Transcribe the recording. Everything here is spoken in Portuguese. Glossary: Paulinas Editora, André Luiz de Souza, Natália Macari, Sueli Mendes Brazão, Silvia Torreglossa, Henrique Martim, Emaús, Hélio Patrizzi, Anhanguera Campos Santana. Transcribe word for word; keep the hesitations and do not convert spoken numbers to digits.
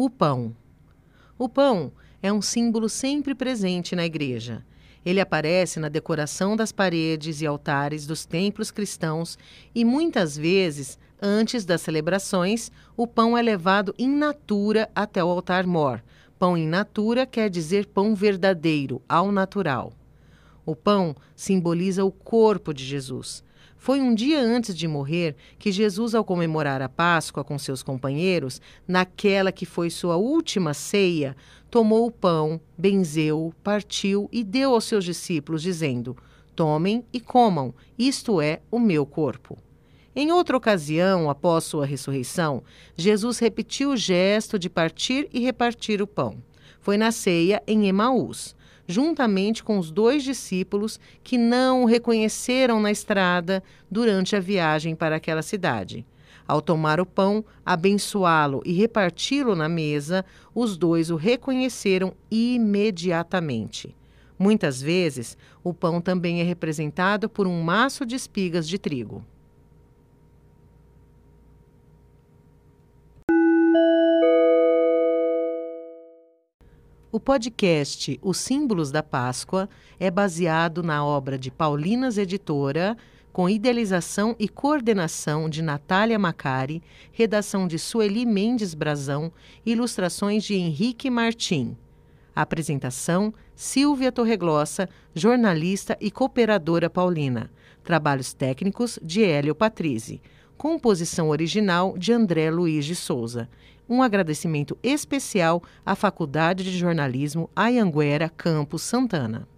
o pão. O pão é um símbolo sempre presente na igreja. Ele aparece na decoração das paredes e altares dos templos cristãos e, muitas vezes, antes das celebrações, o pão é levado in natura até o altar mor. Pão in natura quer dizer pão verdadeiro, ao natural. O pão simboliza o corpo de Jesus. Foi um dia antes de morrer que Jesus, ao comemorar a Páscoa com seus companheiros, naquela que foi sua última ceia, tomou o pão, benzeu, partiu e deu aos seus discípulos, dizendo: tomem e comam, isto é o meu corpo. Em outra ocasião, após sua ressurreição, Jesus repetiu o gesto de partir e repartir o pão. Foi na ceia em Emaús, juntamente com os dois discípulos que não o reconheceram na estrada durante a viagem para aquela cidade. Ao tomar o pão, abençoá-lo e reparti-lo na mesa, os dois o reconheceram imediatamente. Muitas vezes, o pão também é representado por um maço de espigas de trigo. O podcast Os Símbolos da Páscoa é baseado na obra de Paulinas Editora, com idealização e coordenação de Natália Macari, redação de Sueli Mendes Brazão, ilustrações de Henrique Martim. Apresentação: Silvia Torreglossa, jornalista e cooperadora paulina. Trabalhos técnicos de Hélio Patrizzi. Composição original de André Luiz de Souza. Um agradecimento especial à Faculdade de Jornalismo Anhanguera Campos Santana.